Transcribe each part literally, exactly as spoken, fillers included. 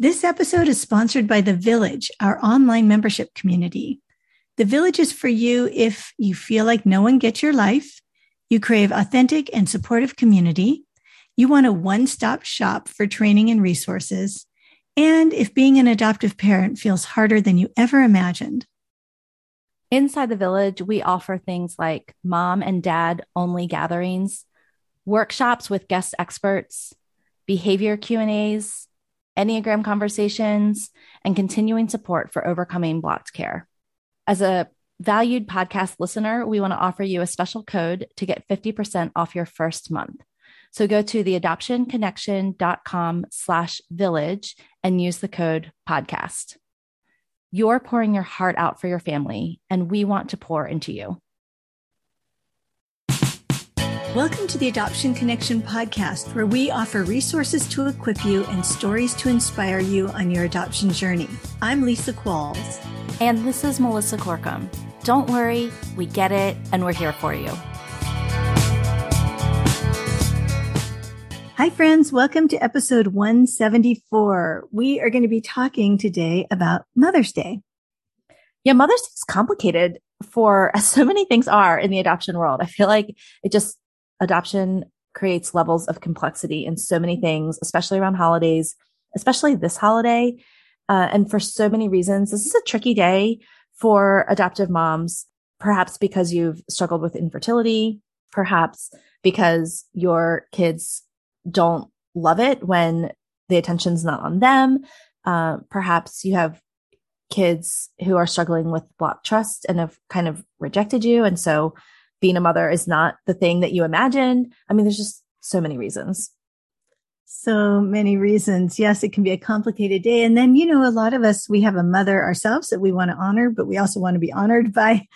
This episode is sponsored by The Village, our online membership community. The Village is for you if you feel like no one gets your life, you crave authentic and supportive community, you want a one-stop shop for training and resources, and if being an adoptive parent feels harder than you ever imagined. Inside The Village, we offer things like mom and dad only gatherings, workshops with guest experts, behavior Q and A's, Enneagram conversations, and continuing support for overcoming blocked care. As a valued podcast listener, we want to offer you a special code to get fifty percent off your first month. So go to the adoption connection dot com slash village and use the code podcast. You're pouring your heart out for your family, and we want to pour into you. Welcome to the Adoption Connection podcast, where we offer resources to equip you and stories to inspire you on your adoption journey. I'm Lisa Qualls. And this is Melissa Corkum. Don't worry, we get it, and we're here for you. Hi, friends. Welcome to episode one seventy-four. We are going to be talking today about Mother's Day. Yeah, Mother's Day is complicated for, as so many things are in the adoption world. I feel like it just... Adoption creates levels of complexity in so many things, especially around holidays, especially this holiday. Uh, and for so many reasons, this is a tricky day for adoptive moms, perhaps because you've struggled with infertility, perhaps because your kids don't love it when the attention's not on them. Uh, perhaps you have kids who are struggling with blocked trust and have kind of rejected you. And so being a mother is not the thing that you imagined. I mean, there's just so many reasons. So many reasons. Yes, it can be a complicated day. And then, you know, a lot of us, we have a mother ourselves that we want to honor, but we also want to be honored by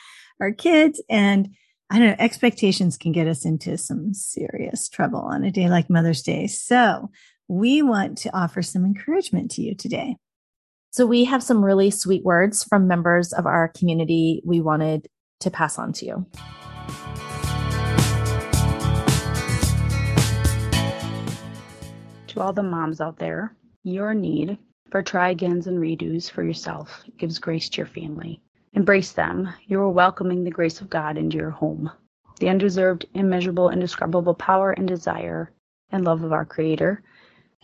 our kids. And I don't know, expectations can get us into some serious trouble on a day like Mother's Day. So we want to offer some encouragement to you today. So we have some really sweet words from members of our community we wanted to pass on to you. To all the moms out there, your need for try agains and redos for yourself gives grace to your family. Embrace them. You are welcoming the grace of God into your home. The undeserved, immeasurable, indescribable power and desire and love of our Creator.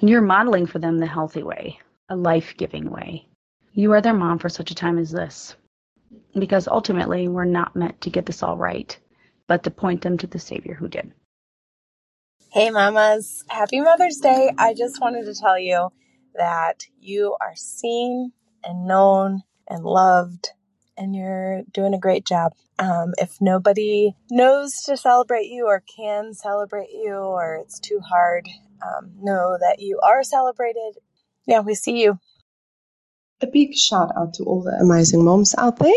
And you're modeling for them the healthy way, a life-giving way. You are their mom for such a time as this. Because ultimately, we're not meant to get this all right, but to point them to the Savior who did. Hey mamas, happy Mother's Day. I just wanted to tell you that you are seen and known and loved, and you're doing a great job. Um, if nobody knows to celebrate you or can celebrate you or it's too hard, um, know that you are celebrated. Yeah, we see you. A big shout out to all the amazing moms out there,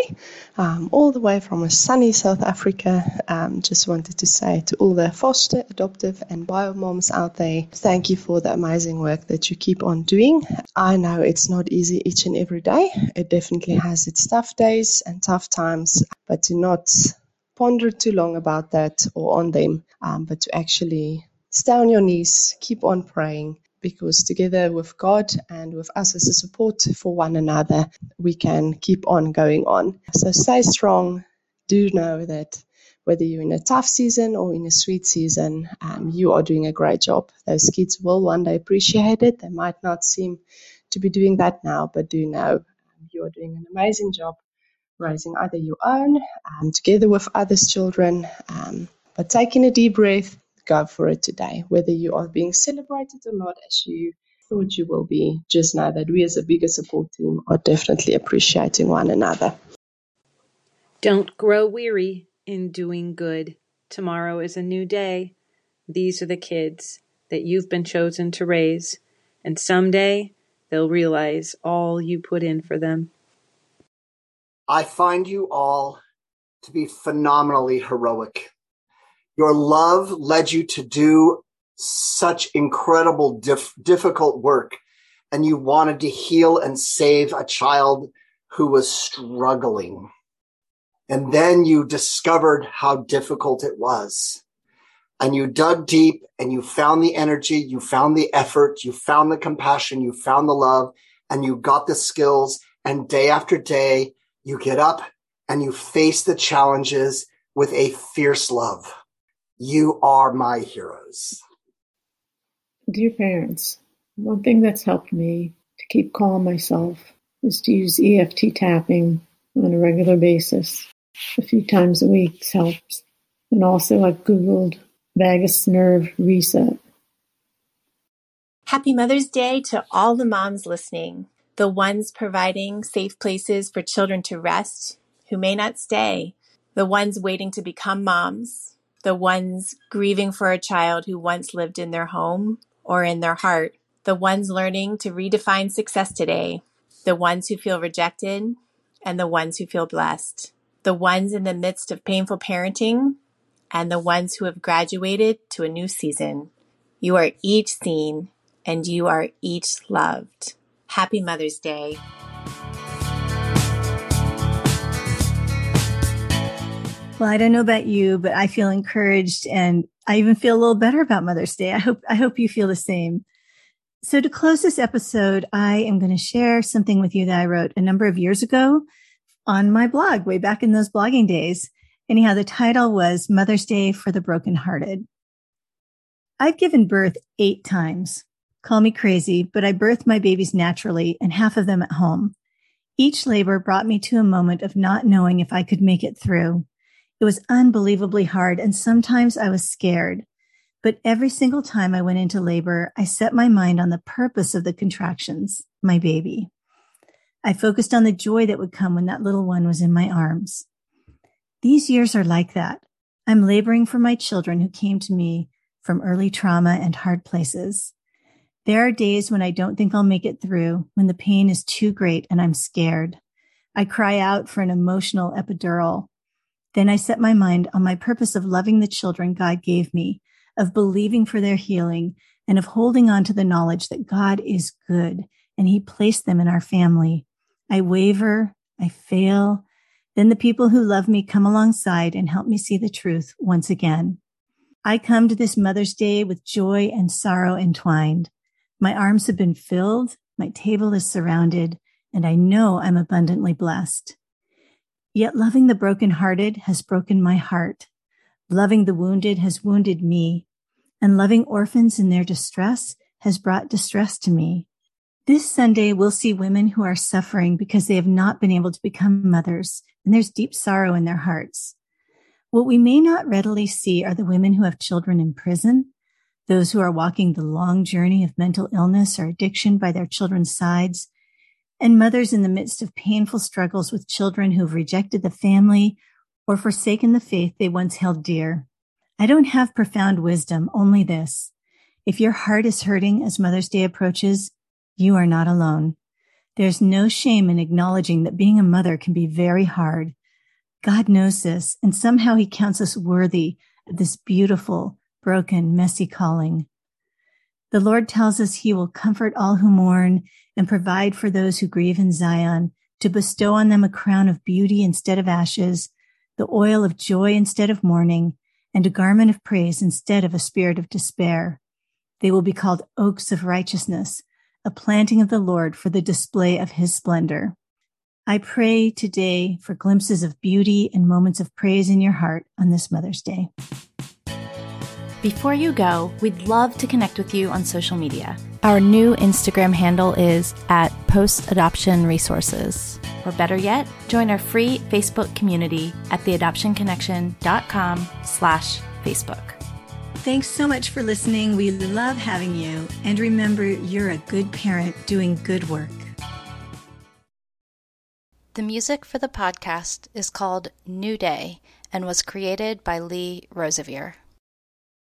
um, all the way from a sunny South Africa. Um, just wanted to say to all the foster, adoptive, and bio moms out there, thank you for the amazing work that you keep on doing. I know it's not easy each and every day. It definitely has its tough days and tough times, but to not ponder too long about that or on them, um, but to actually stay on your knees, keep on praying. Because together with God and with us as a support for one another, we can keep on going on. So stay strong. Do know that whether you're in a tough season or in a sweet season, um, you are doing a great job. Those kids will one day appreciate it. They might not seem to be doing that now, but do know you are doing an amazing job raising either your own, um, together with others' children. Um, but taking a deep breath. Go for it today, whether you are being celebrated or not as you thought you will be. Just know that we as a bigger support team are definitely appreciating one another. Don't grow weary in doing good. Tomorrow is a new day. These are the kids that you've been chosen to raise, and someday they'll realize all you put in for them. I find you all to be phenomenally heroic. Your love led you to do such incredible, dif- difficult work, and you wanted to heal and save a child who was struggling. And then you discovered how difficult it was. And you dug deep, and you found the energy, you found the effort, you found the compassion, you found the love, and you got the skills, and day after day, you get up and you face the challenges with a fierce love. You are my heroes. Dear parents, one thing that's helped me to keep calm myself is to use E F T tapping on a regular basis. A few times a week helps. And also I've Googled vagus nerve reset. Happy Mother's Day to all the moms listening, the ones providing safe places for children to rest who may not stay, the ones waiting to become moms, the ones grieving for a child who once lived in their home or in their heart, the ones learning to redefine success today, the ones who feel rejected, and the ones who feel blessed, the ones in the midst of painful parenting, and the ones who have graduated to a new season. You are each seen, and you are each loved. Happy Mother's Day. Well, I don't know about you, but I feel encouraged, and I even feel a little better about Mother's Day. I hope I hope you feel the same. So to close this episode, I am going to share something with you that I wrote a number of years ago on my blog, way back in those blogging days. Anyhow, the title was Mother's Day for the Brokenhearted. I've given birth eight times. Call me crazy, but I birthed my babies naturally and half of them at home. Each labor brought me to a moment of not knowing if I could make it through. It was unbelievably hard, and sometimes I was scared. But every single time I went into labor, I set my mind on the purpose of the contractions, my baby. I focused on the joy that would come when that little one was in my arms. These years are like that. I'm laboring for my children who came to me from early trauma and hard places. There are days when I don't think I'll make it through, when the pain is too great and I'm scared. I cry out for an emotional epidural. Then I set my mind on my purpose of loving the children God gave me, of believing for their healing, and of holding on to the knowledge that God is good and he placed them in our family. I waver, I fail. Then the people who love me come alongside and help me see the truth once again. I come to this Mother's Day with joy and sorrow entwined. My arms have been filled, my table is surrounded, and I know I'm abundantly blessed. Yet loving the brokenhearted has broken my heart. Loving the wounded has wounded me. And loving orphans in their distress has brought distress to me. This Sunday, we'll see women who are suffering because they have not been able to become mothers, and there's deep sorrow in their hearts. What we may not readily see are the women who have children in prison, those who are walking the long journey of mental illness or addiction by their children's sides, and mothers in the midst of painful struggles with children who've rejected the family or forsaken the faith they once held dear. I don't have profound wisdom, only this. If your heart is hurting as Mother's Day approaches, you are not alone. There's no shame in acknowledging that being a mother can be very hard. God knows this, and somehow he counts us worthy of this beautiful, broken, messy calling. The Lord tells us he will comfort all who mourn and provide for those who grieve in Zion, to bestow on them a crown of beauty instead of ashes, the oil of joy instead of mourning, and a garment of praise instead of a spirit of despair. They will be called oaks of righteousness, a planting of the Lord for the display of his splendor. I pray today for glimpses of beauty and moments of praise in your heart on this Mother's Day. Before you go, we'd love to connect with you on social media. Our new Instagram handle is at postadoptionresources. Or better yet, join our free Facebook community at the adoption connection dot com slash Facebook. Thanks so much for listening. We love having you. And remember, you're a good parent doing good work. The music for the podcast is called New Day and was created by Lee Rosevear.